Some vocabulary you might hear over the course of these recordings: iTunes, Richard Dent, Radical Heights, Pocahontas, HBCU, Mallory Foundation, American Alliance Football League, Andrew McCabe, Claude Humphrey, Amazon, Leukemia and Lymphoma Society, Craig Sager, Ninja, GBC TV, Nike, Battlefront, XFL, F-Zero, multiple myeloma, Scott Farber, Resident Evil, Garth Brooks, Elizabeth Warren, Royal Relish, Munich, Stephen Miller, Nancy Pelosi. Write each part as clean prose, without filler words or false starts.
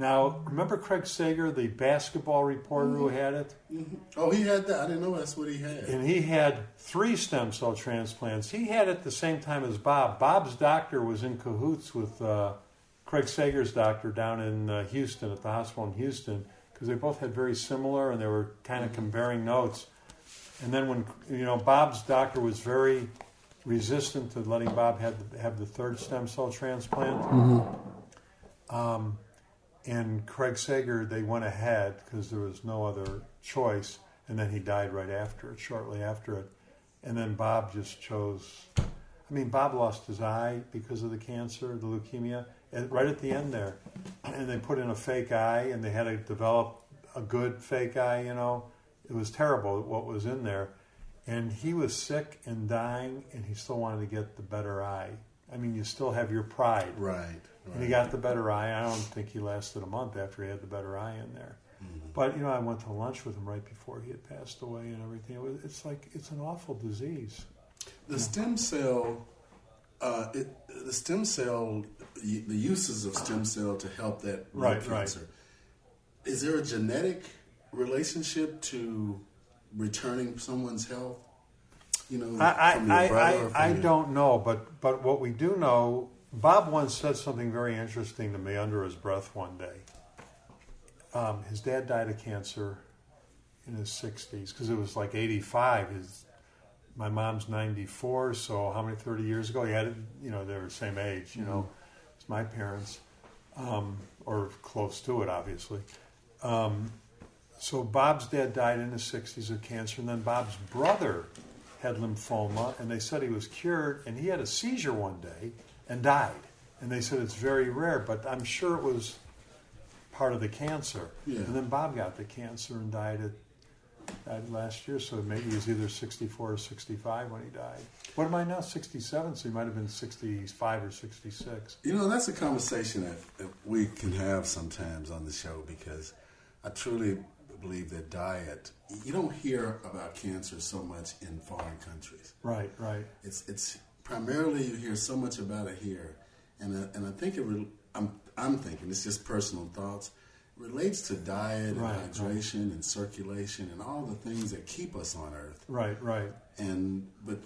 Now, remember Craig Sager, the basketball reporter who had it? Mm-hmm. Oh, he had that. I didn't know that's what he had. And he had 3 stem cell transplants. He had it at the same time as Bob. Bob's doctor was in cahoots with Craig Sager's doctor down in Houston, at the hospital in Houston, because they both had very similar, and they were kind of comparing notes. And then when, you know, Bob's doctor was very resistant to letting Bob have the 3rd stem cell transplant. Mm-hmm. And Craig Sager, they went ahead because there was no other choice, and then he died right after it, shortly after it. And then Bob just chose, I mean, Bob lost his eye because of the cancer, the leukemia, right at the end there. And they put in a fake eye, and they had to develop a good fake eye, you know. It was terrible what was in there. And he was sick and dying, and he still wanted to get the better eye. I mean, you still have your pride. Right. And he got the better eye. I don't think he lasted a month after he had the better eye in there. Mm-hmm. But, you know, I went to lunch with him right before he had passed away and everything. It's like, it's an awful disease. The stem cell, the uses of stem cell to help that cancer. Right. Is there a genetic relationship to returning someone's health? You know, I don't know, but what we do know, Bob once said something very interesting to me under his breath one day. His dad died of cancer in his 60s, because it was like 85. My mom's 94, so 30 years ago? He had, you know, they were the same age, you know, as my parents, or close to it, obviously. So Bob's dad died in his 60s of cancer, and then Bob's brother had lymphoma, and they said he was cured, and he had a seizure one day and died. And they said it's very rare, but I'm sure it was part of the cancer. Yeah. And then Bob got the cancer and died last year, so maybe he was either 64 or 65 when he died. What am I now, 67? So he might have been 65 or 66. You know, that's a conversation that we can have sometimes on the show, because I truly believe that diet, you don't hear about cancer so much in foreign countries. Right, right. It's primarily, you hear so much about it here, and I think I'm thinking, it's just personal thoughts, it relates to diet and hydration and circulation and all the things that keep us on Earth. Right, right. And but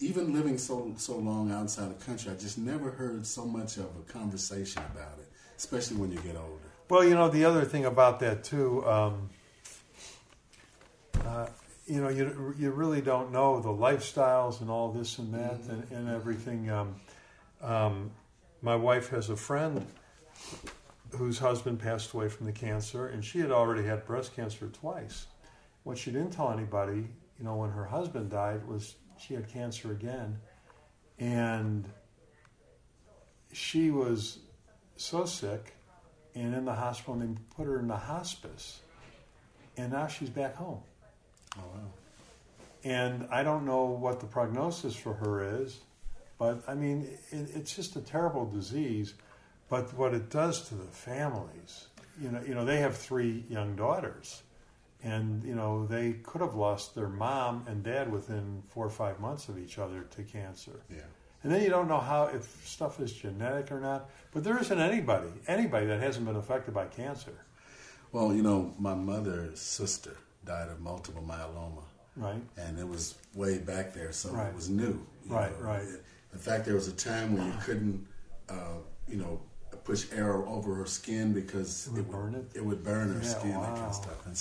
even living so long outside the country, I just never heard so much of a conversation about it, especially when you get older. Well, you know, the other thing about that too, you know, you really don't know the lifestyles and all this and that and everything. My wife has a friend whose husband passed away from the cancer, and she had already had breast cancer twice. What she didn't tell anybody, you know, when her husband died, was she had cancer again. And she was so sick and in the hospital, and they put her in the hospice. And now she's back home. Oh, wow. And I don't know what the prognosis for her is, but I mean, it's just a terrible disease. But what it does to the families, you know, they have 3 young daughters, and you know, they could have lost their mom and dad within 4 or 5 months of each other to cancer. Yeah. And then you don't know how, if stuff is genetic or not. But there isn't anybody that hasn't been affected by cancer. Well, you know, my mother's sister died of multiple myeloma. Right. And it was way back there, so it was new. Right. In fact, there was a time when you couldn't, you know, push air over her skin because it would burn her skin, that kind of stuff. And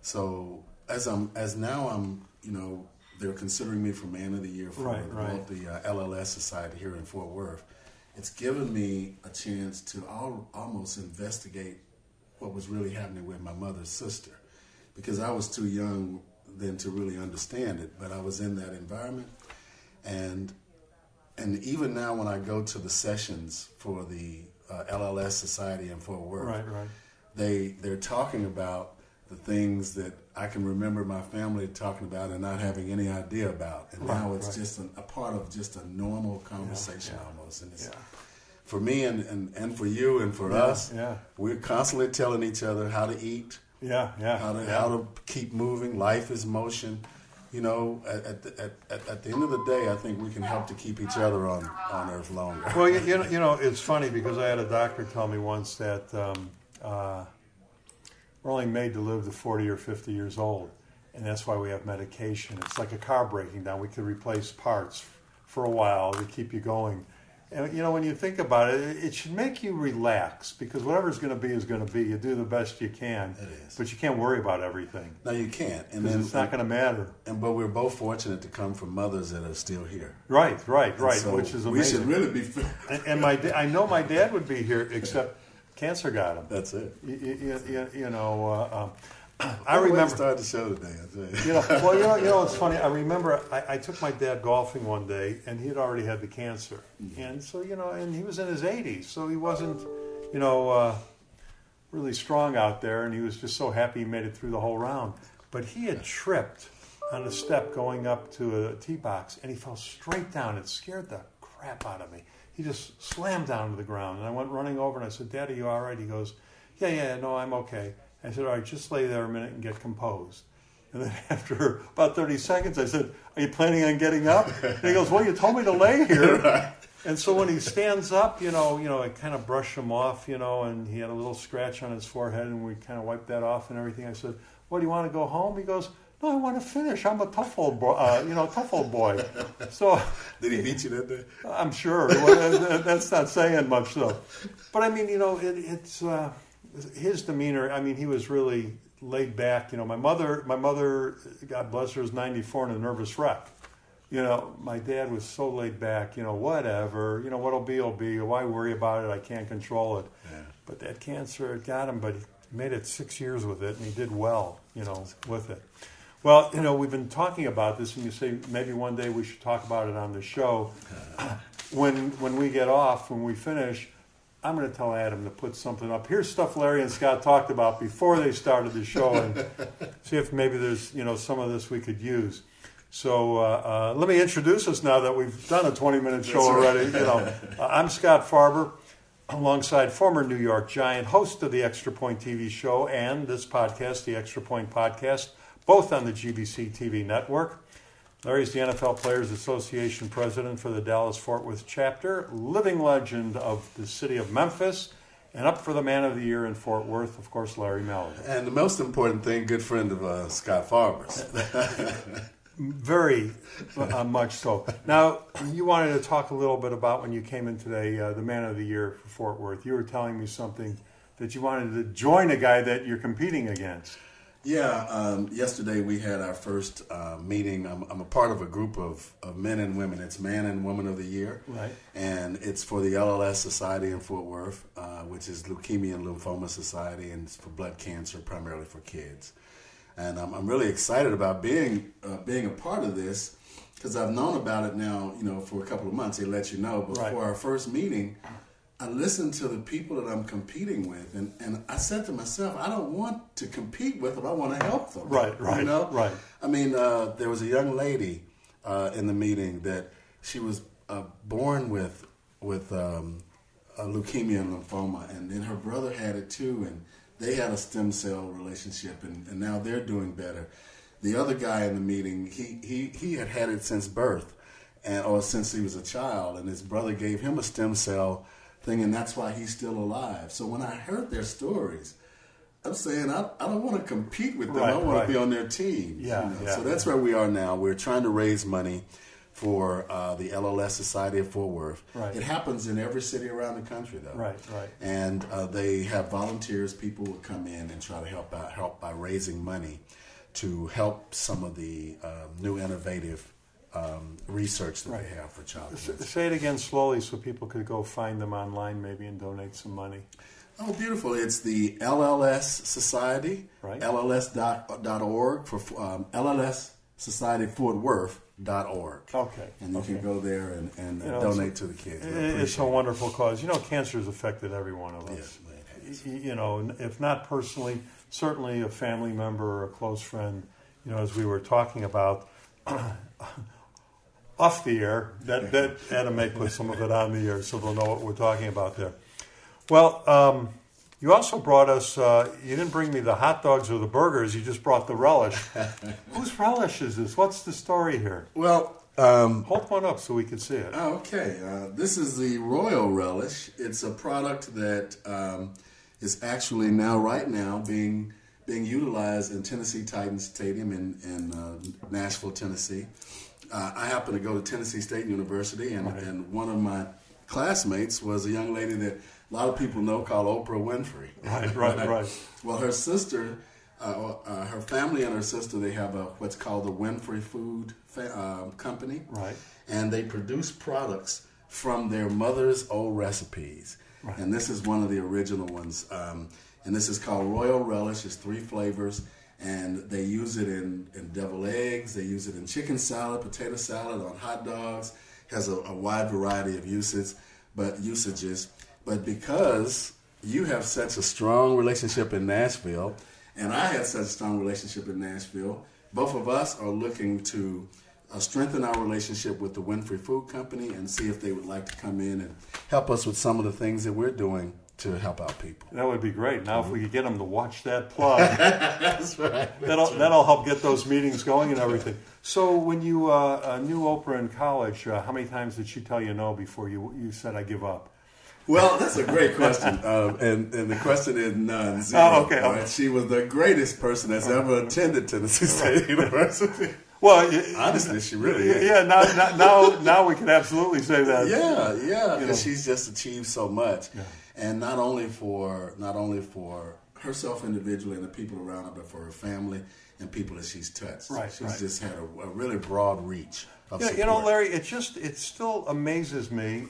so as now I'm, you know, they're considering me for Man of the Year for the LLS Society here in Fort Worth. It's given me a chance to almost investigate what was really happening with my mother's sister, because I was too young then to really understand it, but I was in that environment. And even now when I go to the sessions for the LLS Society in Fort Worth, they're talking about the things that I can remember my family talking about and not having any idea about. And now it's just a part of just a normal conversation almost. And it's, for me and for you and for us, we're constantly telling each other how to eat, how to keep moving. Life is motion. you know, at the end of the day, I think we can help to keep each other on Earth longer. Well, you know, it's funny because I had a doctor tell me once that we're only made to live to 40 or 50 years old, and that's why we have medication. It's like a car breaking down. We could replace parts for a while to keep you going. And, you know, when you think about it, it should make you relax because whatever's going to be is going to be. You do the best you can. It is. But you can't worry about everything. No, you can't. And then it's not going to matter. And but we're both fortunate to come from mothers that are still here. Right, right, right, so which is amazing. We should really be... and I know my dad would be here, except cancer got him. That's it. I remember... started the show today, I think. You know, it's funny. I remember I took my dad golfing one day, and he had already had the cancer. And so, you know, and he was in his 80s, so he wasn't, you know, really strong out there, and he was just so happy he made it through the whole round. But he had tripped on a step going up to a tee box, and he fell straight down. It scared the crap out of me. He just slammed down to the ground, and I went running over, and I said, "Dad, are you all right?" He goes, "Yeah, yeah, no, I'm okay." I said, "All right, just lay there a minute and get composed." And then after about 30 seconds, I said, "Are you planning on getting up?" And he goes, "Well, you told me to lay here." Right. And so when he stands up, you know, I kind of brushed him off, you know, and he had a little scratch on his forehead, and we kind of wiped that off and everything. I said, "Well, do you want to go home?" He goes, "No, I want to finish. I'm a tough old boy." So did he beat you that day? I'm sure. Well, that's not saying much, though. But I mean, you know, it's... his demeanor, I mean, he was really laid back. You know, my mother, God bless her, was 94 and a nervous wreck. You know, my dad was so laid back, you know, whatever. You know, what'll be. Why worry about it? I can't control it. Yeah. But that cancer, it got him, but he made it 6 years with it, and he did well, you know, with it. Well, you know, we've been talking about this, and you say maybe one day we should talk about it on the show. When we get off, when we finish, I'm going to tell Adam to put something up. Here's stuff Larry and Scott talked about before they started the show, and see if maybe there's, you know, some of this we could use. So let me introduce us now that we've done a 20-minute show already. You know, I'm Scott Farber, alongside former New York Giant, host of the Extra Point TV show and this podcast, the Extra Point Podcast, both on the GBC TV network. Larry's the NFL Players Association president for the Dallas-Fort Worth chapter, living legend of the city of Memphis, and up for the Man of the Year in Fort Worth, of course, Larry Mallard. And the most important thing, good friend of Scott Farber's. Very much so. Now, you wanted to talk a little bit about when you came in today, the Man of the Year for Fort Worth. You were telling me something that you wanted to join a guy that you're competing against. Yeah, yesterday we had our first meeting. I'm a part of a group of men and women. It's Man and Woman of the Year. Right. And it's for the LLS Society in Fort Worth, which is Leukemia and Lymphoma Society, and it's for blood cancer, primarily for kids. And I'm really excited about being a part of this because I've known about it now, you know, for a couple of months. They let you know. But for our first meeting, I listened to the people that I'm competing with, and I said to myself, I don't want to compete with them. I want to help them. Right, you know? Right. I mean, there was a young lady in the meeting that she was born with leukemia and lymphoma, and then her brother had it too, and they had a stem cell relationship, and now they're doing better. The other guy in the meeting, he had had it since birth, or since he was a child, and his brother gave him a stem cell thing, and that's why he's still alive. So when I heard their stories, I'm saying I don't want to compete with them. Right, I want to be on their team. Yeah, you know? So that's where we are now. We're trying to raise money for the LLS Society of Fort Worth. Right. It happens in every city around the country, though. Right. And they have volunteers. People will come in and try to help by raising money to help some of the new innovative research that they have for child cancer. Say it again slowly so people could go find them online maybe and donate some money. Oh, beautiful. It's the LLS Society, LLS.org, for LLS Society Fort Worth.org. Okay. And you can go there and you know, donate to the kids. It's a wonderful cause. You know, cancer has affected every one of us. Yes, you know, if not personally, certainly a family member or a close friend, you know, as we were talking about, off the air, that Adam may put some of it on the air so they'll know what we're talking about there. Well, You also brought us, you didn't bring me the hot dogs or the burgers, you just brought the relish. Whose relish is this? What's the story here? Well, hold one up so we can see it. Oh, okay. This is the Royal Relish. It's a product that is actually now, right now, being utilized in Tennessee Titans Stadium in Nashville, Tennessee. I happen to go to Tennessee State University, and, right. and one of my classmates was a young lady that a lot of people know called Oprah Winfrey. Right, right, right. Well, her sister, her family and her sister, they have what's called the Winfrey Food Company. Right. And they produce products from their mother's old recipes. Right. And this is one of the original ones. And this is called Royal Relish. It's 3 flavors. And they use it in deviled eggs. They use it in chicken salad, potato salad, on hot dogs. It has a wide variety of usages. But because you have such a strong relationship in Nashville, and I had such a strong relationship in Nashville, both of us are looking to strengthen our relationship with the Winfrey Food Company and see if they would like to come in and help us with some of the things that we're doing to help out people. That would be great. Now, if we could get them to watch that plug, that's right. That'll help get those meetings going and everything. So when you knew Oprah in college, how many times did she tell you no before you said, I give up? Well, that's a great question, and the question is none, zero. Oh, okay. Right? She was the greatest person that's ever attended Tennessee State University. Well, honestly, she really is. Yeah, now we can absolutely say that. Yeah, yeah, because she's just achieved so much, yeah. And not only for herself individually and the people around her, but for her family and people that she's touched. Right, she's right. just had a really broad reach. Of yeah, support. You know, Larry, it still amazes me.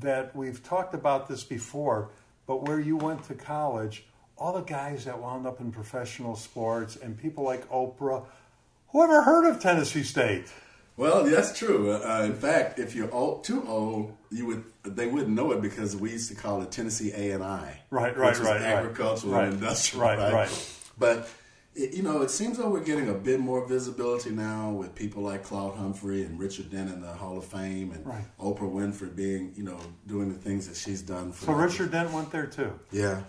That we've talked about this before, but where you went to college, all the guys that wound up in professional sports and people like Oprah, whoever heard of Tennessee State? Well, that's true. In fact, if you're too old, they wouldn't know it because we used to call it Tennessee A&I. Right. Agricultural and industrial. Right. But it seems like we're getting a bit more visibility now with people like Claude Humphrey and Richard Dent in the Hall of Fame and right. Oprah Winfrey being, doing the things that she's done. For so Richard Dent went there too. Yeah.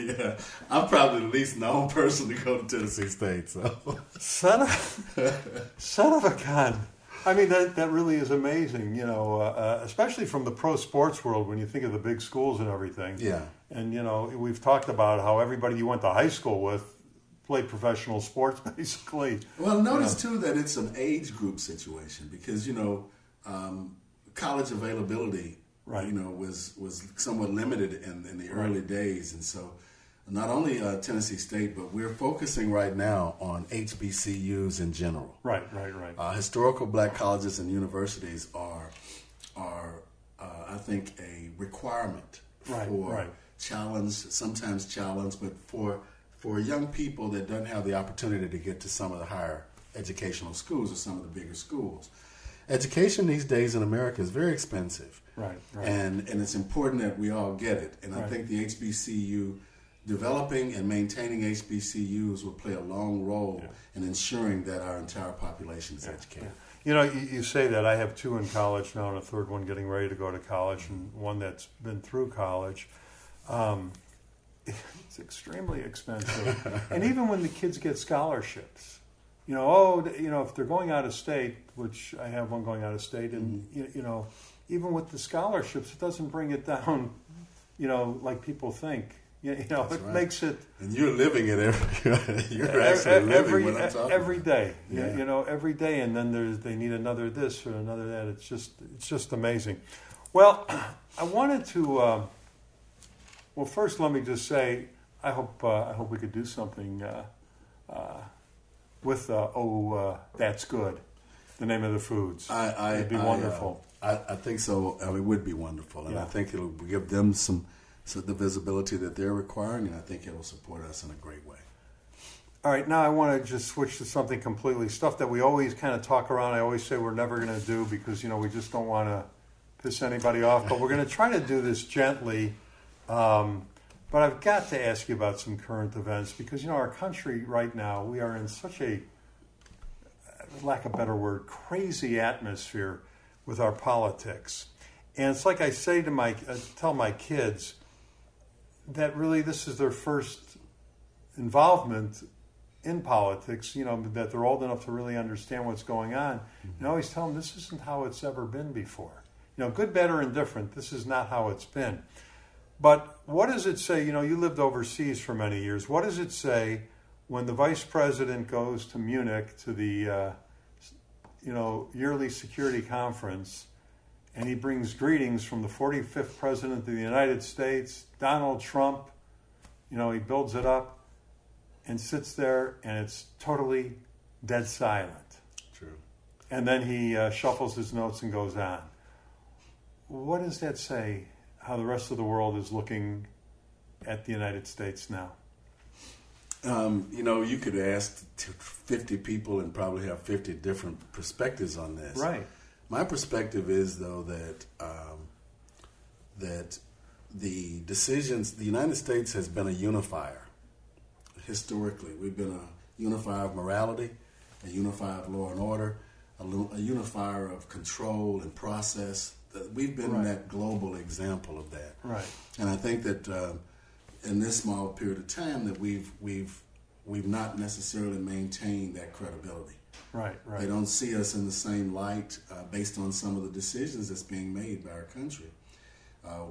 Yeah. I'm probably the least known person to go to Tennessee State. So. Son of a gun. I mean, that really is amazing, especially from the pro sports world when you think of the big schools and everything. Yeah. And, we've talked about how everybody you went to high school with play professional sports, basically. Well, notice, too, that it's an age group situation because, college availability, right. Was somewhat limited in the early days. And so not only Tennessee State, but we're focusing right now on HBCUs in general. Right. Historical black colleges and universities are I think, a requirement for challenge, but for young people that don't have the opportunity to get to some of the higher educational schools or some of the bigger schools. Education these days in America is very expensive. Right. And it's important that we all get it. And I think the HBCU, developing and maintaining HBCUs will play a long role in ensuring that our entire population is educated. Yeah. You say that. I have 2 in college now and a third one getting ready to go to college and one that's been through college. It's extremely expensive. And even when the kids get scholarships, if they're going out of state, which I have one going out of state, and, even with the scholarships, it doesn't bring it down, like people think. It makes it... And you're living it every day. Yeah. Every day, and then they need another this or another that. It's just amazing. Well, I wanted to... Well, first, let me just say, I hope we could do something with That's Good, the name of the foods. It'd be wonderful. I think so. It would be wonderful, and I think it'll give them some the visibility that they're requiring, and I think it'll support us in a great way. All right, now I want to just switch to something completely, stuff that we always kind of talk around. I always say we're never going to do because we just don't want to piss anybody off, but we're going to try to do this gently. But I've got to ask you about some current events because, our country right now, we are in such a, lack of a better word, crazy atmosphere with our politics. And it's like I say to tell my kids that really this is their first involvement in politics, you know, that they're old enough to really understand what's going on. And I always tell them this isn't how it's ever been before. You know, good, better, and different, this is not how it's been. But what does it say, you know, you lived overseas for many years, what does it say when the vice president goes to Munich to the, you know, yearly security conference, and he brings greetings from the 45th president of the United States, Donald Trump, you know, he builds it up and sits there, and it's totally dead silent. True. And then he shuffles his notes and goes on. What does that say, how the rest of the world is looking at the United States now? You know, you could ask 50 people and probably have 50 different perspectives on this. Right. My perspective is, though, that that the decisions, the United States has been a unifier. Historically, we've been a unifier of morality, a unifier of law and order, a unifier of control and process. We've been that global example of that, right? And I think that in this small period of time that we've not necessarily maintained that credibility. Right, right. They don't see us in the same light based on some of the decisions that's being made by our country.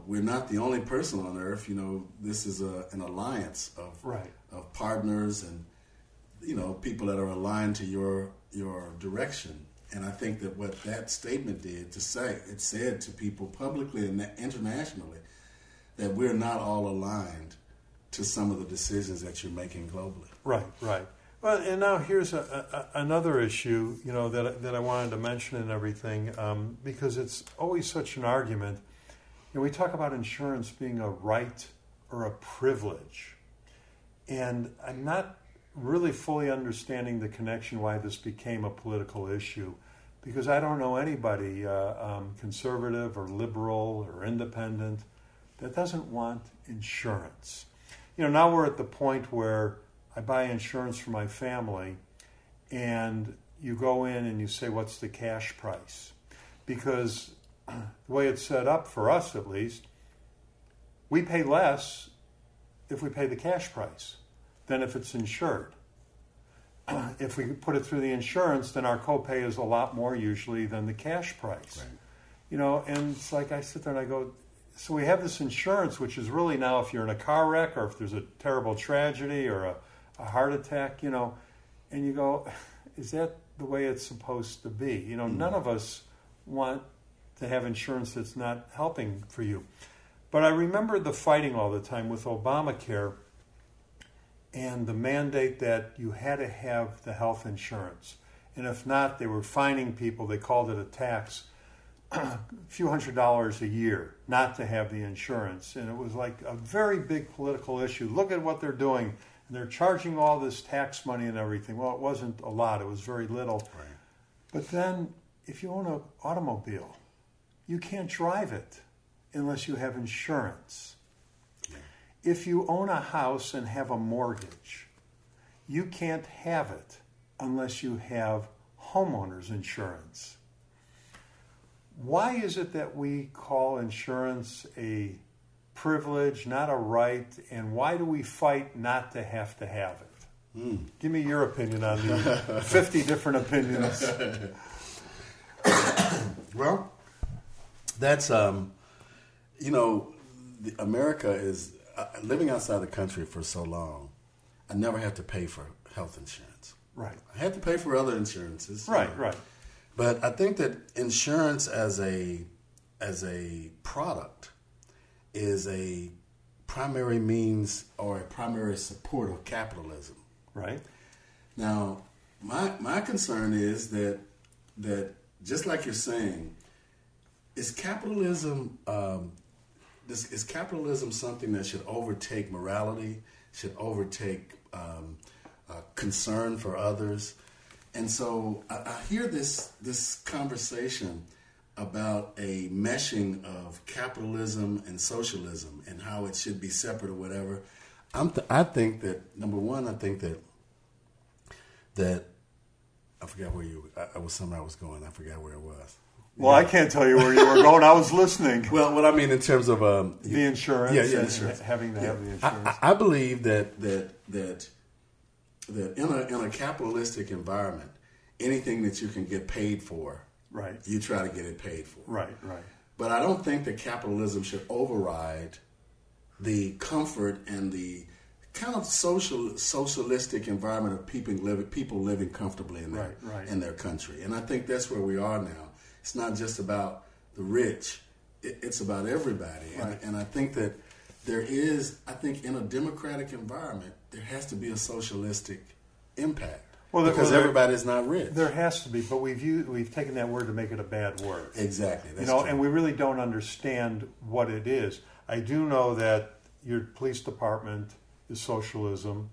We're not the only person on earth. You know, this is an alliance of partners and, you know, people that are aligned to your direction. And I think that what that statement did to say, it said to people publicly and internationally that we're not all aligned to some of the decisions that you're making globally. Right, right. Well, and now here's another issue, you know, that I wanted to mention and everything, because it's always such an argument. You know, we talk about insurance being a right or a privilege, and I'm not really fully understanding the connection why this became a political issue, because I don't know anybody, conservative or liberal or independent, that doesn't want insurance. You know, now we're at the point where I buy insurance for my family, and you go in and you say, what's the cash price? Because the way it's set up, for us at least, we pay less if we pay the cash price than if it's insured. If we put it through the insurance, then our copay is a lot more usually than the cash price. Right. You know, and it's like I sit there and I go, so we have this insurance, which is really now if you're in a car wreck or if there's a terrible tragedy or a heart attack, you know, and you go, is that the way it's supposed to be? You know, none of us want to have insurance that's not helping for you. But I remember the fighting all the time with Obamacare and the mandate that you had to have the health insurance. And if not, they were fining people. They called it a tax, a few $100s a year, not to have the insurance. And it was like a very big political issue. Look at what they're doing. And they're charging all this tax money and everything. Well, it wasn't a lot. It was very little. Right. But then if you own an automobile, you can't drive it unless you have insurance. If you own a house and have a mortgage, you can't have it unless you have homeowner's insurance. Why is it that we call insurance a privilege, not a right, and why do we fight not to have it? Give me your opinion on these 50 different opinions. Well, that's, you know, America is... living outside the country for so long, I never had to pay for health insurance. Right. I had to pay for other insurances. Right, right. But I think that insurance as a product is a primary means or a primary support of capitalism. Right. Now, my concern is that just like you're saying, is capitalism... is capitalism something that should overtake morality, should overtake concern for others? And so I hear this conversation about a meshing of capitalism and socialism and how it should be separate or whatever. I think that, number one, I think that I forgot where I was going. I forgot where it was. Well, I can't tell you where you were going. I was listening. Well, what I mean in terms of the insurance, insurance. Having to have the insurance. I believe that in a capitalistic environment, anything that you can get paid for, right, you try to get it paid for, right. But I don't think that capitalism should override the comfort and the kind of socialistic environment of people living comfortably in their in their country. And I think that's where we are now. It's not just about the rich; it's about everybody. Right. And I think that I think in a democratic environment, there has to be a socialistic impact. Well, because everybody's not rich. There has to be, but we've taken that word to make it a bad word. Exactly. That's true. And we really don't understand what it is. I do know that your police department is socialism,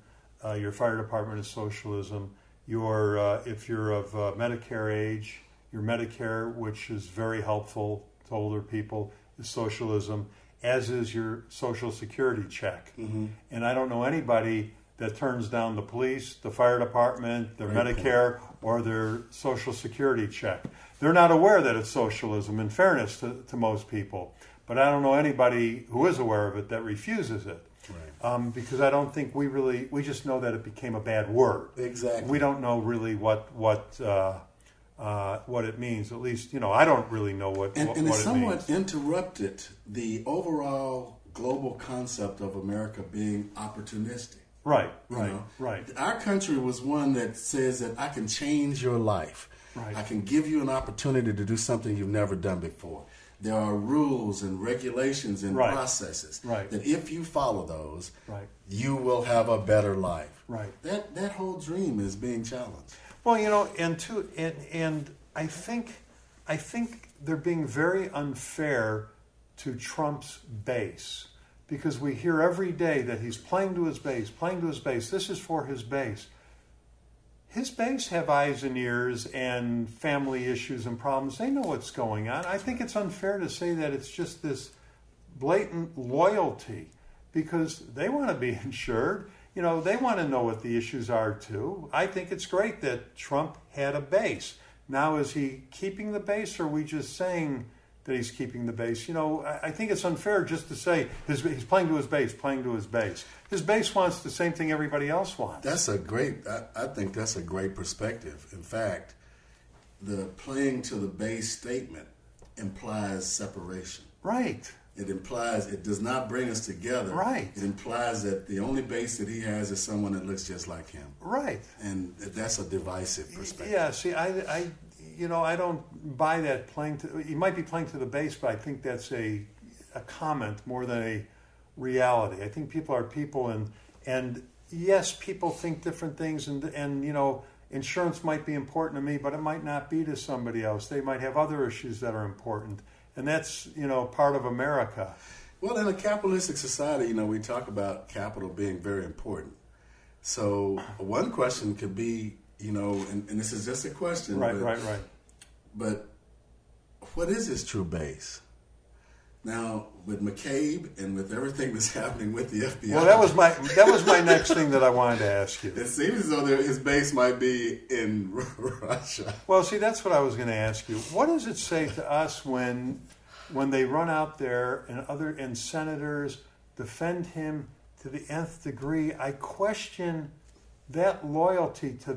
your fire department is socialism, your if you're of Medicare age, your Medicare, which is very helpful to older people, is socialism, as is your Social Security check. Mm-hmm. And I don't know anybody that turns down the police, the fire department, their Medicare, or their Social Security check. They're not aware that it's socialism, in fairness to most people. But I don't know anybody who is aware of it that refuses it. Right. Because I don't think we just know that it became a bad word. Exactly. We don't know really what it means. At least, I don't really know what it means. And it somewhat interrupted the overall global concept of America being opportunistic. Right. Our country was one that says that I can change your life. Right. I can give you an opportunity to do something you've never done before. There are rules and regulations and processes that if you follow those, you will have a better life. Right. That whole dream is being challenged. Well, and I think they're being very unfair to Trump's base. Because we hear every day that he's playing to his base. This is for his base. His base have eyes and ears and family issues and problems. They know what's going on. I think it's unfair to say that it's just this blatant loyalty because they want to be insured. They want to know what the issues are too. I think it's great that Trump had a base. Now, is he keeping the base, or are we just saying that he's keeping the base? I think it's unfair just to say he's playing to his base. His base wants the same thing everybody else wants. I think that's a great perspective. In fact, the playing to the base statement implies separation. Right. It implies it does not bring us together. Right. It implies that the only base that he has is someone that looks just like him. Right. And that's a divisive perspective. Yeah, see, I don't buy that he might be playing to the base, but I think that's a comment more than a reality. I think people are people, and yes, people think different things, and insurance might be important to me, but it might not be to somebody else. They might have other issues that are important, and that's, part of America. Well, in a capitalistic society, we talk about capital being very important. So one question could be, and this is just a question. Right. But what is his true base? Now, with McCabe and with everything that's happening with the FBI. Well, that was my next thing that I wanted to ask you. It seems as though his base might be in Russia. Well, see, that's what I was going to ask you. What does it say to us when they run out there and senators defend him to the nth degree? I question that loyalty to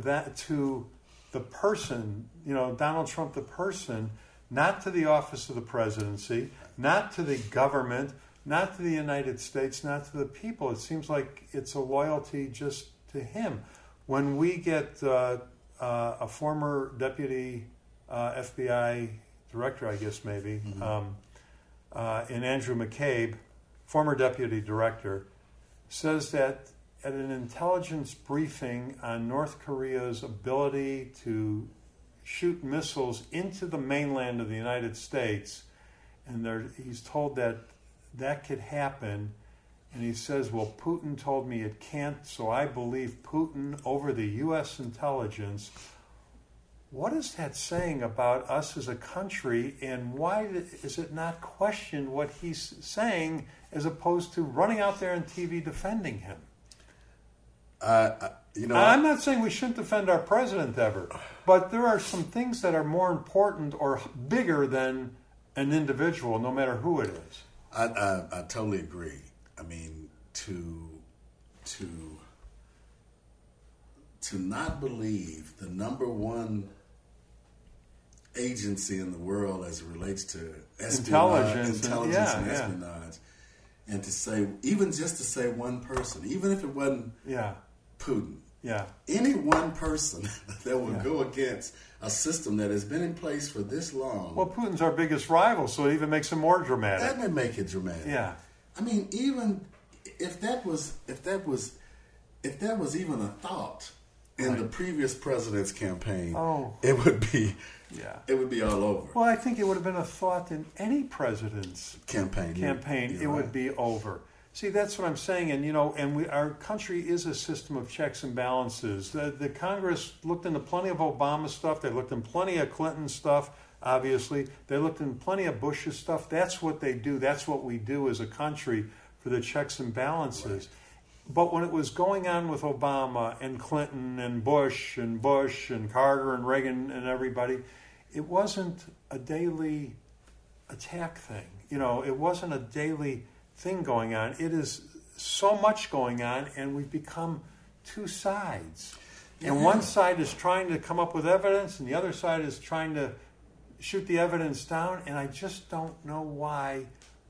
the person, Donald Trump, the person, not to the office of the presidency, not to the government, not to the United States, not to the people. It seems like it's a loyalty just to him. When we get a former deputy FBI director, I guess maybe, and Andrew McCabe, former deputy director, says that at an intelligence briefing on North Korea's ability to shoot missiles into the mainland of the United States, and he's told that could happen, and he says, well, Putin told me it can't, so I believe Putin over the U.S. intelligence. What is that saying about us as a country, and why is it not questioned what he's saying as opposed to running out there on TV defending him? You know, I'm not saying we shouldn't defend our president ever, but there are some things that are more important or bigger than an individual, no matter who it is. I totally agree. I mean, to not believe the number one agency in the world as it relates to intelligence and espionage, and to say, even just to say one person, even if it wasn't Putin, any one person that would go against a system that has been in place for this long. Well, Putin's our biggest rival, so it even makes it more dramatic. That would make it dramatic. Yeah, I mean, even if that was even a thought in the previous president's campaign, it would be. Yeah, it would be all over. Well, I think it would have been a thought in any president's campaign. It would be over. See, that's what I'm saying. And, you know, and our country is a system of checks and balances. The Congress looked into plenty of Obama stuff. They looked in plenty of Clinton stuff, obviously. They looked in plenty of Bush's stuff. That's what they do. That's what we do as a country for the checks and balances. Right. But when it was going on with Obama and Clinton and Bush and Carter and Reagan and everybody, it wasn't a daily attack thing. You know, it wasn't a daily thing going on. It is so much going on, and we've become two sides. And one side is trying to come up with evidence, and the other side is trying to shoot the evidence down. And I just don't know why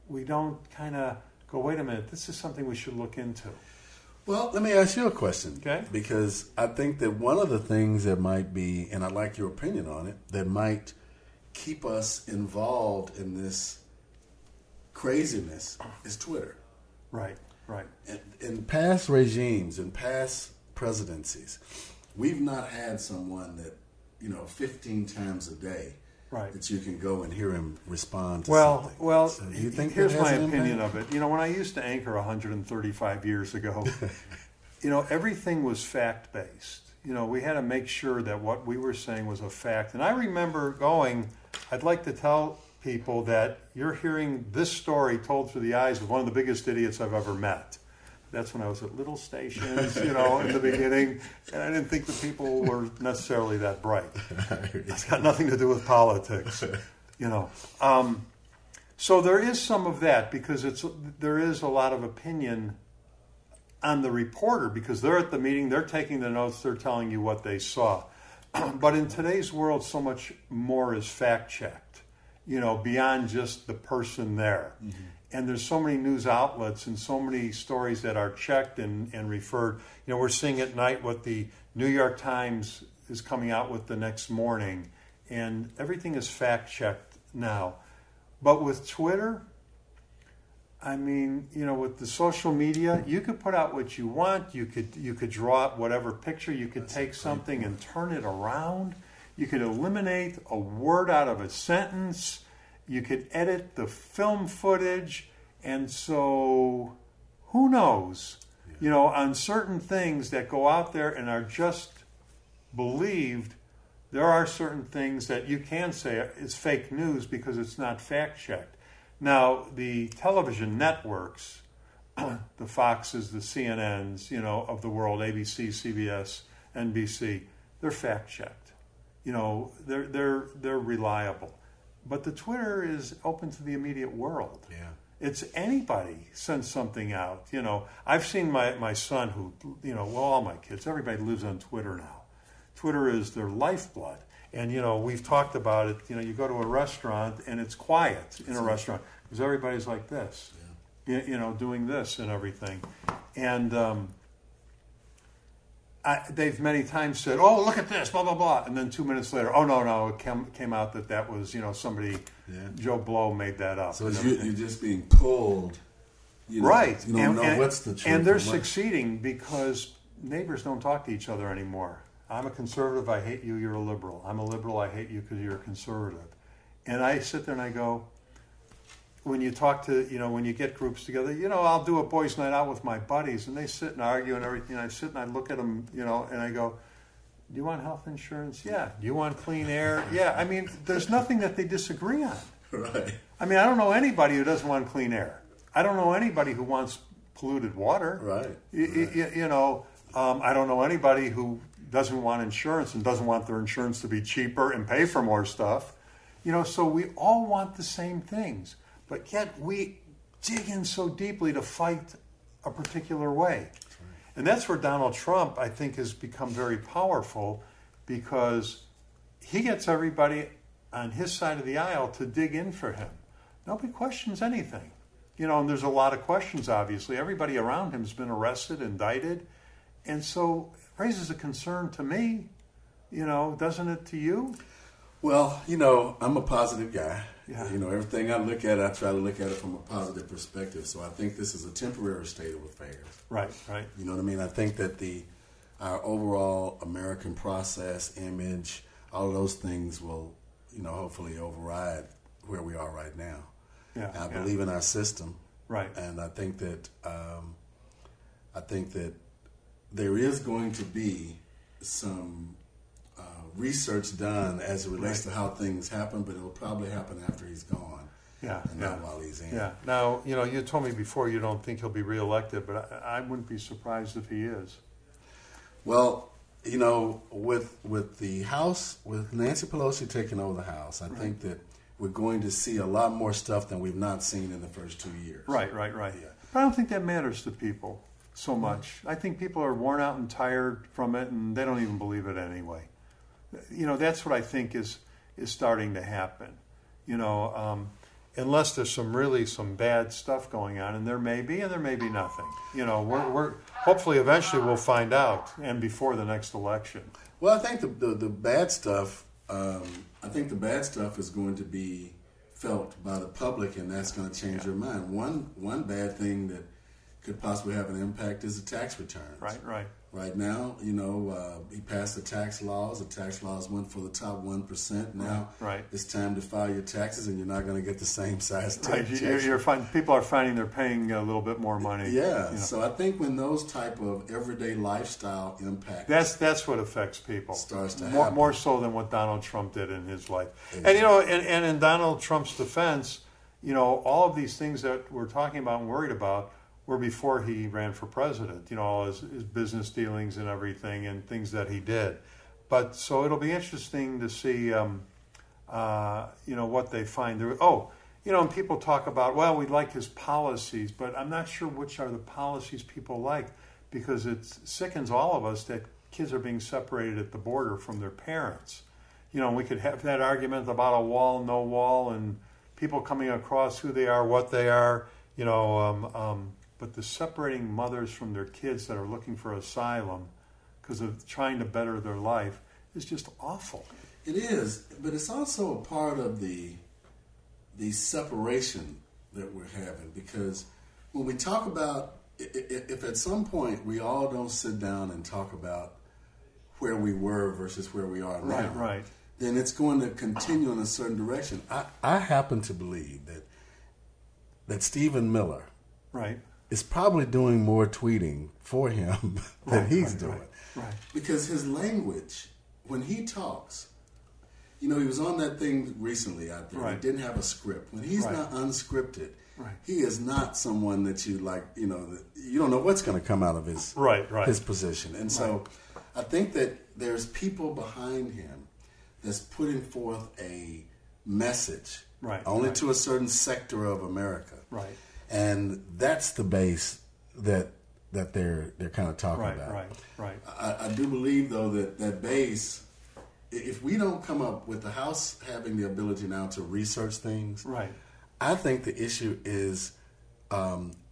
we don't kind of go, wait a minute, this is something we should look into. Well, let me ask you a question, okay? Because I think that one of the things that might be, and I'd like your opinion on it, that might keep us involved in this craziness is Twitter. Right, right. In past regimes, in past presidencies, we've not had someone that, you know, 15 times a day that you can go and hear him respond to something. Well, so do you think here's my opinion of it. You know, when I used to anchor 135 years ago, you know, everything was fact-based. You know, we had to make sure that what we were saying was a fact. And I remember going, I'd like to tell people that you're hearing this story told through the eyes of one of the biggest idiots I've ever met. That's when I was at little stations, you know, in the beginning, and I didn't think the people were necessarily that bright. It's got nothing to do with politics, you know. So there is some of that because there is a lot of opinion on the reporter because they're at the meeting, they're taking the notes, they're telling you what they saw. But in today's world, so much more is fact-checked, you know, beyond just the person there. Mm-hmm. And there's so many news outlets and so many stories that are checked and referred. You know, we're seeing at night what the New York Times is coming out with the next morning. And everything is fact-checked now. But with Twitter, I mean, you know, with the social media, you could put out what you want. You could draw up whatever picture. You could take something and turn it around. You could eliminate a word out of a sentence. You could edit the film footage, and so who knows? Yeah. You know, on certain things that go out there and are just believed, there are certain things that you can say is fake news because it's not fact-checked. Now, the television networks, the Foxes, the CNNs, you know, of the world, ABC, CBS, NBC, they're fact-checked. You know, they're reliable. But the Twitter is open to the immediate world. Yeah, it's anybody sends something out. You know, I've seen my son who, you know, well, all my kids, everybody lives on Twitter now. Twitter is their lifeblood. And, you know, we've talked about it. You know, you go to a restaurant and it's quiet in a restaurant because everybody's like this, you know, doing this and everything. And they've many times said, "Oh, look at this, blah blah blah," and then 2 minutes later, "Oh no, it came out that was, you know, somebody, Joe Blow made that up." So you're just being pulled, you know, right? You don't know what's the truth. And they're succeeding because neighbors don't talk to each other anymore. I'm a conservative. I hate you. You're a liberal. I'm a liberal. I hate you because you're a conservative. And I sit there and I go, when you talk to, you know, when you get groups together, you know, I'll do a boys' night out with my buddies, and they sit and argue and everything. And I sit and I look at them, you know, and I go, "Do you want health insurance? Yeah. Do you want clean air? Yeah." I mean, there's nothing that they disagree on. Right. I mean, I don't know anybody who doesn't want clean air. I don't know anybody who wants polluted water. Right. You know, I don't know anybody who doesn't want insurance and doesn't want their insurance to be cheaper and pay for more stuff. You know, so we all want the same things, but yet we dig in so deeply to fight a particular way. That's right. And that's where Donald Trump, I think, has become very powerful, because he gets everybody on his side of the aisle to dig in for him. Nobody questions anything. You know, and there's a lot of questions, obviously. Everybody around him has been arrested, indicted, and so it raises a concern to me, you know, doesn't it to you? Well, you know, I'm a positive guy. Yeah. You know, everything I look at, I try to look at it from a positive perspective. So I think this is a temporary state of affairs. Right, right. You know what I mean? I think that our overall American process, image, all of those things will, you know, hopefully override where we are right now. Yeah, I believe in our system. Right. And I think that there is going to be some research done as it relates to how things happen, but it'll probably happen after he's gone. Yeah. And not while he's in. Yeah. Now, you know, you told me before you don't think he'll be reelected, but I wouldn't be surprised if he is. Well, you know, with the House, with Nancy Pelosi taking over the House, I think that we're going to see a lot more stuff than we've not seen in the first 2 years. Right, right, right. Yeah. But I don't think that matters to people so much. I think people are worn out and tired from it, and they don't even believe it anyway. You know, that's what I think is starting to happen. You know, unless there's some bad stuff going on, and there may be, and there may be nothing. You know, we're hopefully eventually we'll find out, and before the next election. Well, I think the bad stuff. I think the bad stuff is going to be felt by the public, and that's going to change their mind. One bad thing that could possibly have an impact is the tax returns. Right, right. Right now, you know, he passed the tax laws. The tax laws went for the top 1%. Now it's time to file your taxes, and you're not going to get the same size tax. Right. People are finding they're paying a little bit more money. Yeah, you know. So I think when those type of everyday lifestyle impacts... That's what affects people. Starts to happen. More so than what Donald Trump did in his life. Exactly. And, you know, and in Donald Trump's defense, you know, all of these things that we're talking about and worried about were before he ran for president, you know, all his business dealings and everything and things that he did. But so it'll be interesting to see, you know, what they find. You know, and people talk about, well, we like his policies, but I'm not sure which are the policies people like, because it sickens all of us that kids are being separated at the border from their parents. You know, we could have that argument about a wall, no wall, and people coming across who they are, what they are, you know, but the separating mothers from their kids that are looking for asylum because of trying to better their life is just awful. It is, but it's also a part of the separation that we're having, because when we talk about, if at some point we all don't sit down and talk about where we were versus where we are now, right, then it's going to continue in a certain direction. I happen to believe that Stephen Miller... Right. Is probably doing more tweeting for him than he's doing. Right. Because his language, when he talks, you know, he was on that thing recently out there. He didn't have a script. When he's not unscripted, he is not someone that you like, you know, you don't know what's going to come out of his, his position. And so I think that there's people behind him that's putting forth a message only to a certain sector of America. Right. And that's the base that they're kind of talking about. Right. I do believe, though, that base, if we don't come up with the House having the ability now to research things, I think the issue is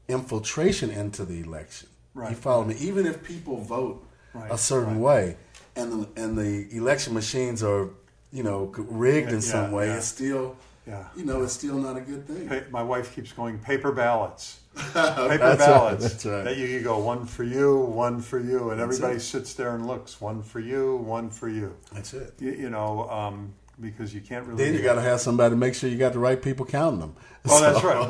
infiltration into the election. Right. You follow me? Even if people vote a certain way, and the election machines are, you know, rigged in some way, it's still... Yeah, you know, it's still not a good thing. My wife keeps going, paper ballots. That's right. That you go, one for you, and that's everybody sits there and looks, one for you, one for you. That's it. You know, because you can't really... Then you got to have somebody to make sure you got the right people counting them. Oh, so. That's right.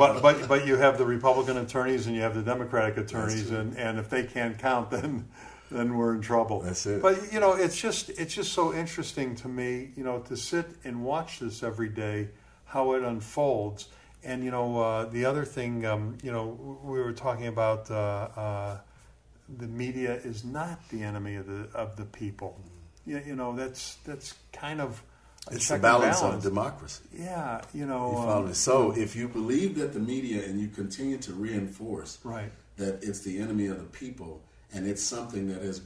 But you have the Republican attorneys and you have the Democratic attorneys, and if they can't count, then we're in trouble. That's it. But, you know, it's just so interesting to me, you know, to sit and watch this every day, how it unfolds. And, you know, the other thing, you know, we were talking about the media is not the enemy of the people. You know that's kind of it's the balance of democracy. Yeah, you know. So if you believe that the media and you continue to reinforce that it's the enemy of the people and it's something that has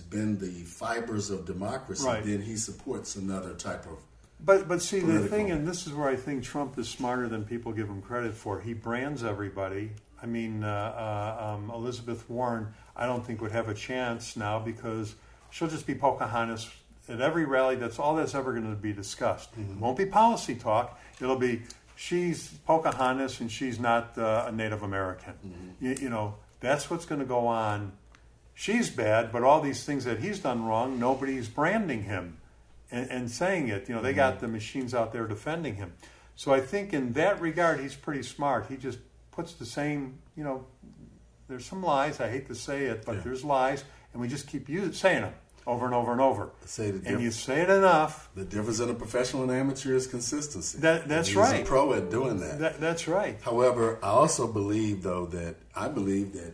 been the fibers of democracy, then he supports another type of. But see, the thing, and this is where I think Trump is smarter than people give him credit for. He brands everybody. I mean, Elizabeth Warren, I don't think would have a chance now because she'll just be Pocahontas at every rally. That's all that's ever going to be discussed. Mm-hmm. It won't be policy talk. It'll be she's Pocahontas and she's not a Native American. Mm-hmm. You know, that's what's going to go on. She's bad, but all these things that he's done wrong, nobody's branding him and saying it. You know, they mm-hmm. got the machines out there defending him. So I think in that regard, he's pretty smart. He just puts the same, you know, there's some lies. I hate to say it, but there's lies, and we just keep saying them over and over and over. And you say it enough. The difference in a professional and amateur is consistency. That's right. He's a pro at doing that. That's right. However, I also believe, though, that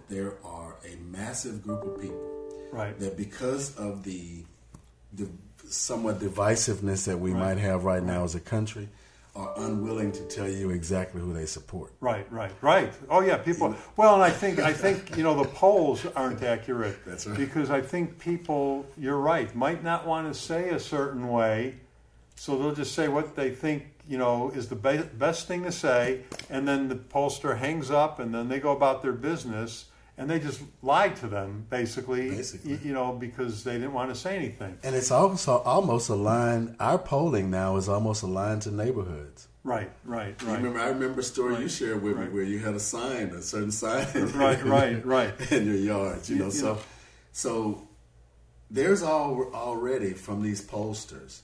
there are a massive group of people that because of the somewhat divisiveness that we might have right now as a country, are unwilling to tell you exactly who they support. Right. Oh yeah, people. Well, and I think you know the polls aren't accurate. That's right. Because I think people, you're right, might not want to say a certain way, so they'll just say what they think, you know, is the best thing to say, and then the pollster hangs up, and then they go about their business. And they just lied to them, basically, you know, because they didn't want to say anything. And it's also almost aligned. Our polling now is almost aligned to neighborhoods. Right. I remember a story you shared with me where you had a certain sign. In your yard, you know. So there's already from these pollsters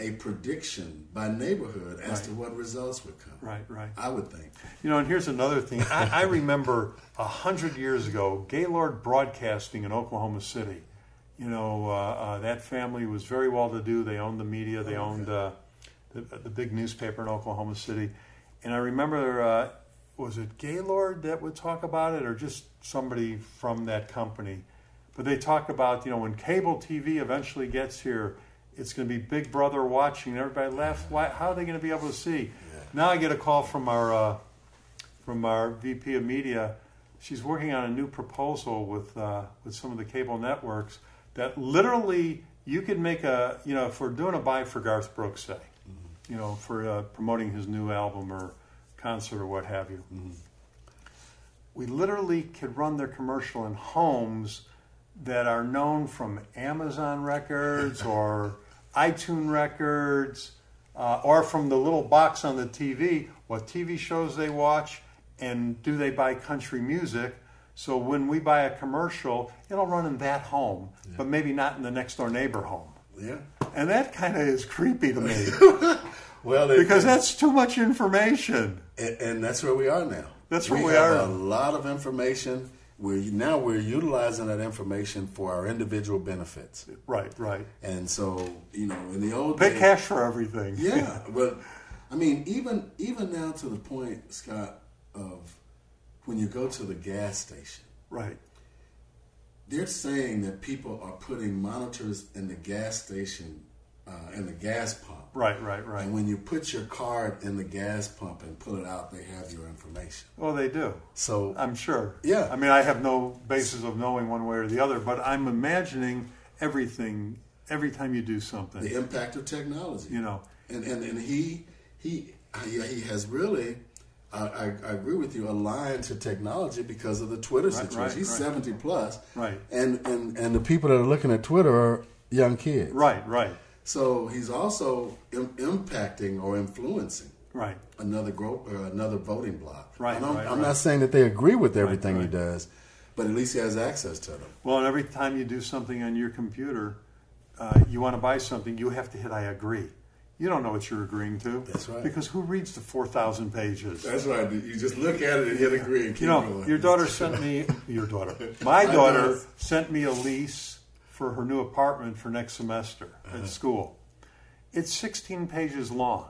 a prediction by neighborhood as to what results would come. Right. I would think. You know, and here's another thing. I remember 100 years ago, Gaylord Broadcasting in Oklahoma City. You know, that family was very well-to-do. They owned the media. They owned the big newspaper in Oklahoma City. And I remember, was it Gaylord that would talk about it or just somebody from that company? But they talked about, you know, when cable TV eventually gets here, it's going to be Big Brother watching. Everybody laughed. Why? How are they going to be able to see? Yeah. Now I get a call from our VP of media. She's working on a new proposal with some of the cable networks that literally you could make if we're doing a buy for Garth Brooks, say, mm-hmm. you know, for promoting his new album or concert or what have you. Mm-hmm. We literally could run their commercial in homes that are known from Amazon records or iTunes records or from the little box on the TV, what TV shows they watch and do they buy country music. So when we buy a commercial, it'll run in that home, but maybe not in the next door neighbor home. Yeah. And that kind of is creepy to me. Because that's too much information. And that's where we are now. That's where we are. We have a lot of information. We're utilizing that information for our individual benefits. Right. And so, you know, in the old days, pay cash for everything. Yeah, but I mean, even now to the point, Scott, of when you go to the gas station, they're saying that people are putting monitors in the gas station and the gas pump. Right. And when you put your card in the gas pump and pull it out, they have your information. Oh, they do. So I'm sure. Yeah. I mean, I have no basis of knowing one way or the other, but I'm imagining everything every time you do something. The impact of technology. You know. And he has really, I agree with you, aligned to technology because of the Twitter situation. He's 70 plus. Right. And the people that are looking at Twitter are young kids. Right. So he's also impacting or influencing another group or another voting bloc. I'm not saying that they agree with everything he does, but at least he has access to them. Well, and every time you do something on your computer, you want to buy something, you have to hit I agree. You don't know what you're agreeing to. That's right. Because who reads the 4,000 pages? That's right. You just look at it and hit agree and keep going. My daughter sent me a lease for her new apartment for next semester at school. It's 16 pages long.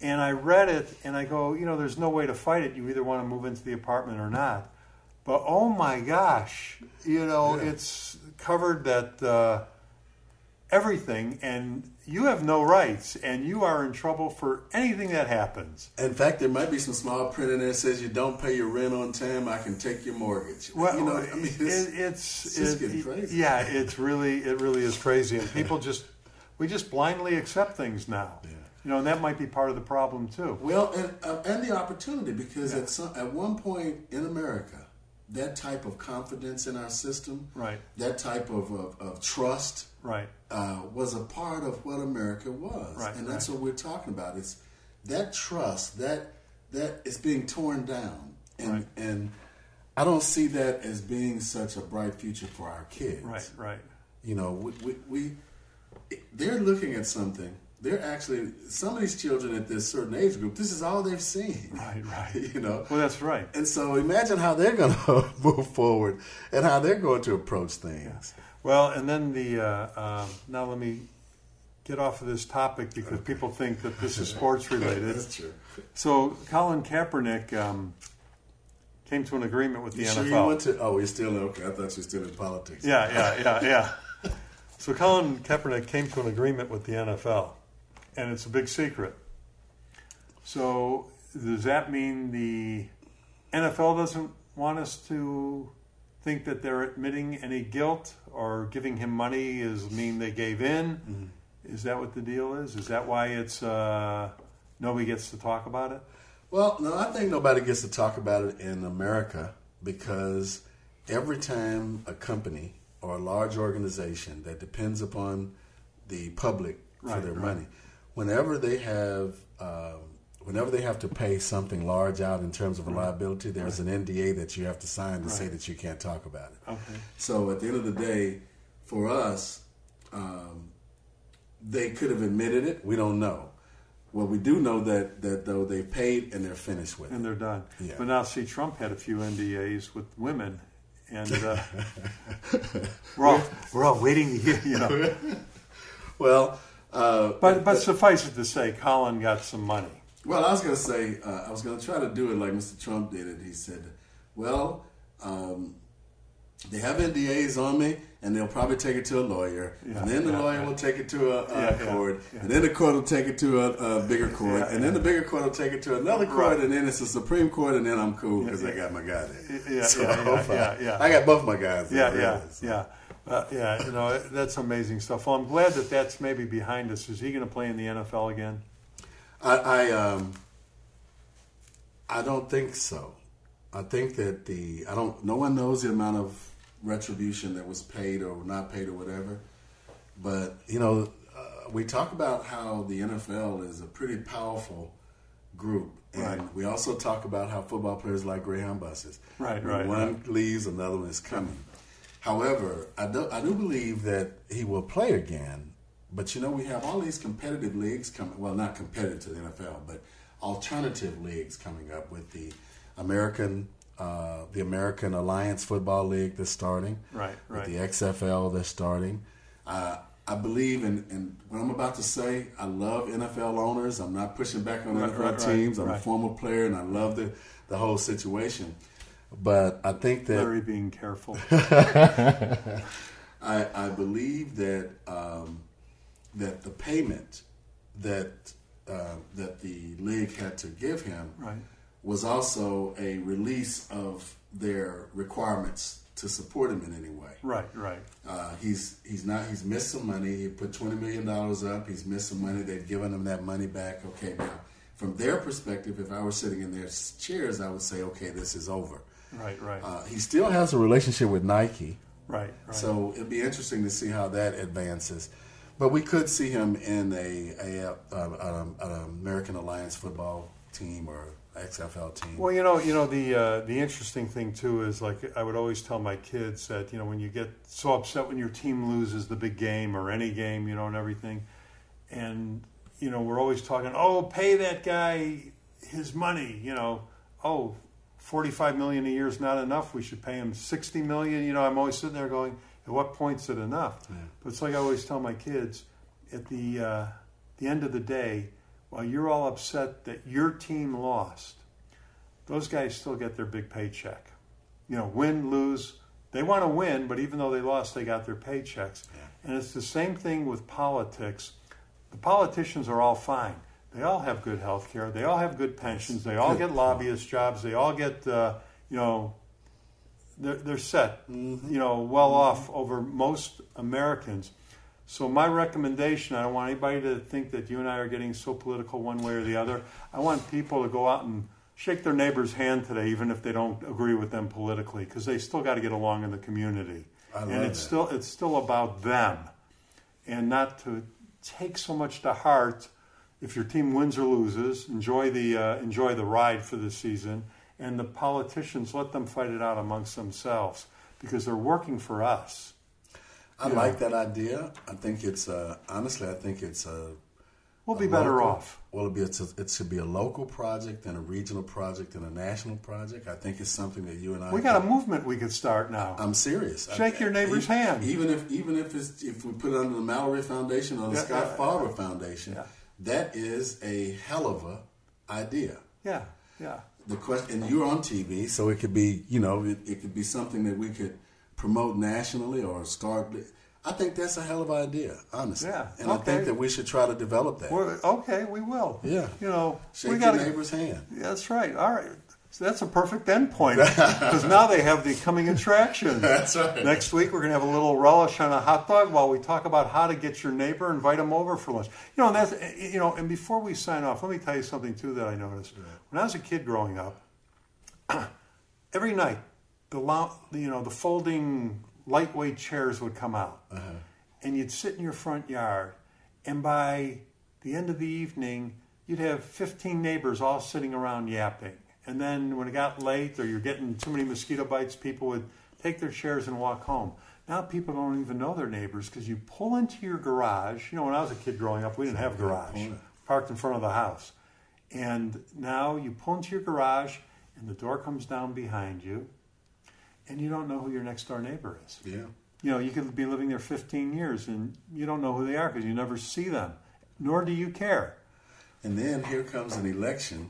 And I read it and I go, you know, there's no way to fight it. You either want to move into the apartment or not. But oh my gosh, you know, it's covered that everything, and you have no rights, and you are in trouble for anything that happens. In fact, there might be some small print in there that says you don't pay your rent on time, I can take your mortgage. Well, you know, I mean, it's just getting crazy. Yeah, it really is crazy, and people we just blindly accept things now. Yeah. You know, and that might be part of the problem too. Well, and the opportunity, because at one point in America, that type of confidence in our system, right? That type of trust, right, was a part of what America was, right, and that's what we're talking about. It's that trust that is being torn down, and right. And I don't see that as being such a bright future for our kids. Right, right. You know, they're looking at something. They're actually, some of these children at this certain age group, this is all they've seen. Right, right. You know? Well, that's right. And so imagine how they're going to move forward and how they're going to approach things. Yeah. Well, and then now let me get off of this topic because people think that this is sports related. That's true. So Colin Kaepernick came to an agreement with the NFL. Sure you went to, oh, you're still, okay, I thought you were still in politics. Yeah. So Colin Kaepernick came to an agreement with the NFL. And it's a big secret. So does that mean the NFL doesn't want us to think that they're admitting any guilt, or giving him money is mean they gave in? Mm-hmm. Is that what the deal is? Is that why it's nobody gets to talk about it? Well, no, I think nobody gets to talk about it in America because every time a company or a large organization that depends upon the public for their money, Whenever they have to pay something large out in terms of a liability, there's an NDA that you have to sign to say that you can't talk about it. Okay. So at the end of the day, for us, they could have admitted it. We don't know. Well, we do know that though they paid and they're finished with it. And they're done. Yeah. But now, see, Trump had a few NDAs with women, and we're all waiting to hear. You know. Well. But suffice it to say, Colin got some money. Well, I was going to say, I was going to try to do it like Mr. Trump did it. He said, well, they have NDAs on me, and they'll probably take it to a lawyer. Yeah, and then the lawyer will take it to a court. Yeah. And then the court will take it to a bigger court. And then the bigger court will take it to another court. And then it's the Supreme Court. And then I'm cool because I got my guy there. I got both my guys there. You know, that's amazing stuff. Well, I'm glad that that's maybe behind us. Is he going to play in the NFL again? I don't think so. I think that no one knows the amount of retribution that was paid or not paid or whatever. But, you know, we talk about how the NFL is a pretty powerful group. And we also talk about how football players like Greyhound buses. When one leaves, another one is coming. However, I do believe that he will play again, but you know, we have all these competitive leagues coming, well, not competitive to the NFL, but alternative leagues coming up with the American Alliance Football League that's starting, with the XFL that's starting. I believe in what I'm about to say. I love NFL owners. I'm not pushing back on NFL teams. I'm a former player, and I love the whole situation. But I think that Larry being careful. I believe that that the payment that the league had to give him was also a release of their requirements to support him in any way. Right. He's missed some money. He put $20 million up. He's missed some money. They've given him that money back. Okay, now from their perspective, if I were sitting in their chairs, I would say, okay, this is over. Right. He still has a relationship with Nike. Right. So it'd be interesting to see how that advances. But we could see him in an American Alliance football team or XFL team. Well, you know the interesting thing too is, like, I would always tell my kids that, you know, when you get so upset when your team loses the big game or any game, you know, and everything, and you know, we're always talking, oh, pay that guy his money, you know, oh, $45 million a year is not enough. We should pay him $60 million. You know, I'm always sitting there going, at what point's it enough? Yeah. But it's like I always tell my kids, at the end of the day, while you're all upset that your team lost, those guys still get their big paycheck. you know, win, lose. They want to win, but even though they lost, they got their paychecks. Yeah. And it's the same thing with politics. The politicians are all fine. They all have good health care. They all have good pensions. They all get lobbyist jobs. They all get, you know, they're set, you know, well off over most Americans. So my recommendation, I don't want anybody to think that you and I are getting so political one way or the other. I want people to go out and shake their neighbor's hand today, even if they don't agree with them politically, because they still got to get along in the community. And it's still about them, and not to take so much to heart. If your team wins or loses, enjoy the ride for the season. And the politicians, let them fight it out amongst themselves, because they're working for us. I like that idea. I think it's, honestly, I think it's a... We'll be better off. Well, it should be a local project and a regional project and a national project. I think it's something that you and I... We got a movement we could start now. I'm serious. Shake your neighbor's hand. Even if we put it under the Mallory Foundation or the Scott Farber Foundation, that is a hell of a idea. Yeah, yeah. The question, and you're on TV, so it could be, you know, it could be something that we could promote nationally or start. I think that's a hell of an idea, honestly. Yeah, and I think that we should try to develop that. We will. Yeah. You know, shake your neighbor's hand. That's right. All right. So that's a perfect endpoint, because now they have the coming attraction. That's right. Next week we're going to have a little relish on a hot dog while we talk about how to get your neighbor, invite them over for lunch. You know, and that's, you know. And before we sign off, let me tell you something too that I noticed. Yeah. When I was a kid growing up, every night the folding lightweight chairs would come out, and you'd sit in your front yard, and by the end of the evening, you'd have 15 neighbors all sitting around yapping. And then when it got late or you're getting too many mosquito bites, people would take their chairs and walk home. Now people don't even know their neighbors, because you pull into your garage. You know, when I was a kid growing up, we didn't have a garage. Parked in front of the house. And now you pull into your garage and the door comes down behind you, and you don't know who your next door neighbor is. Yeah. You know, you could be living there 15 years and you don't know who they are because you never see them, nor do you care. And then here comes an election.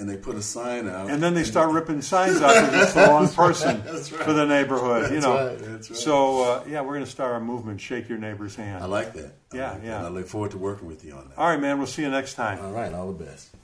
And they put a sign out. And then they start ripping signs out because it's the wrong person for the neighborhood. That's, you know. That's right. So, we're going to start our movement, Shake Your Neighbor's Hand. I like that. I look forward to working with you on that. All right, man. We'll see you next time. All right. All the best.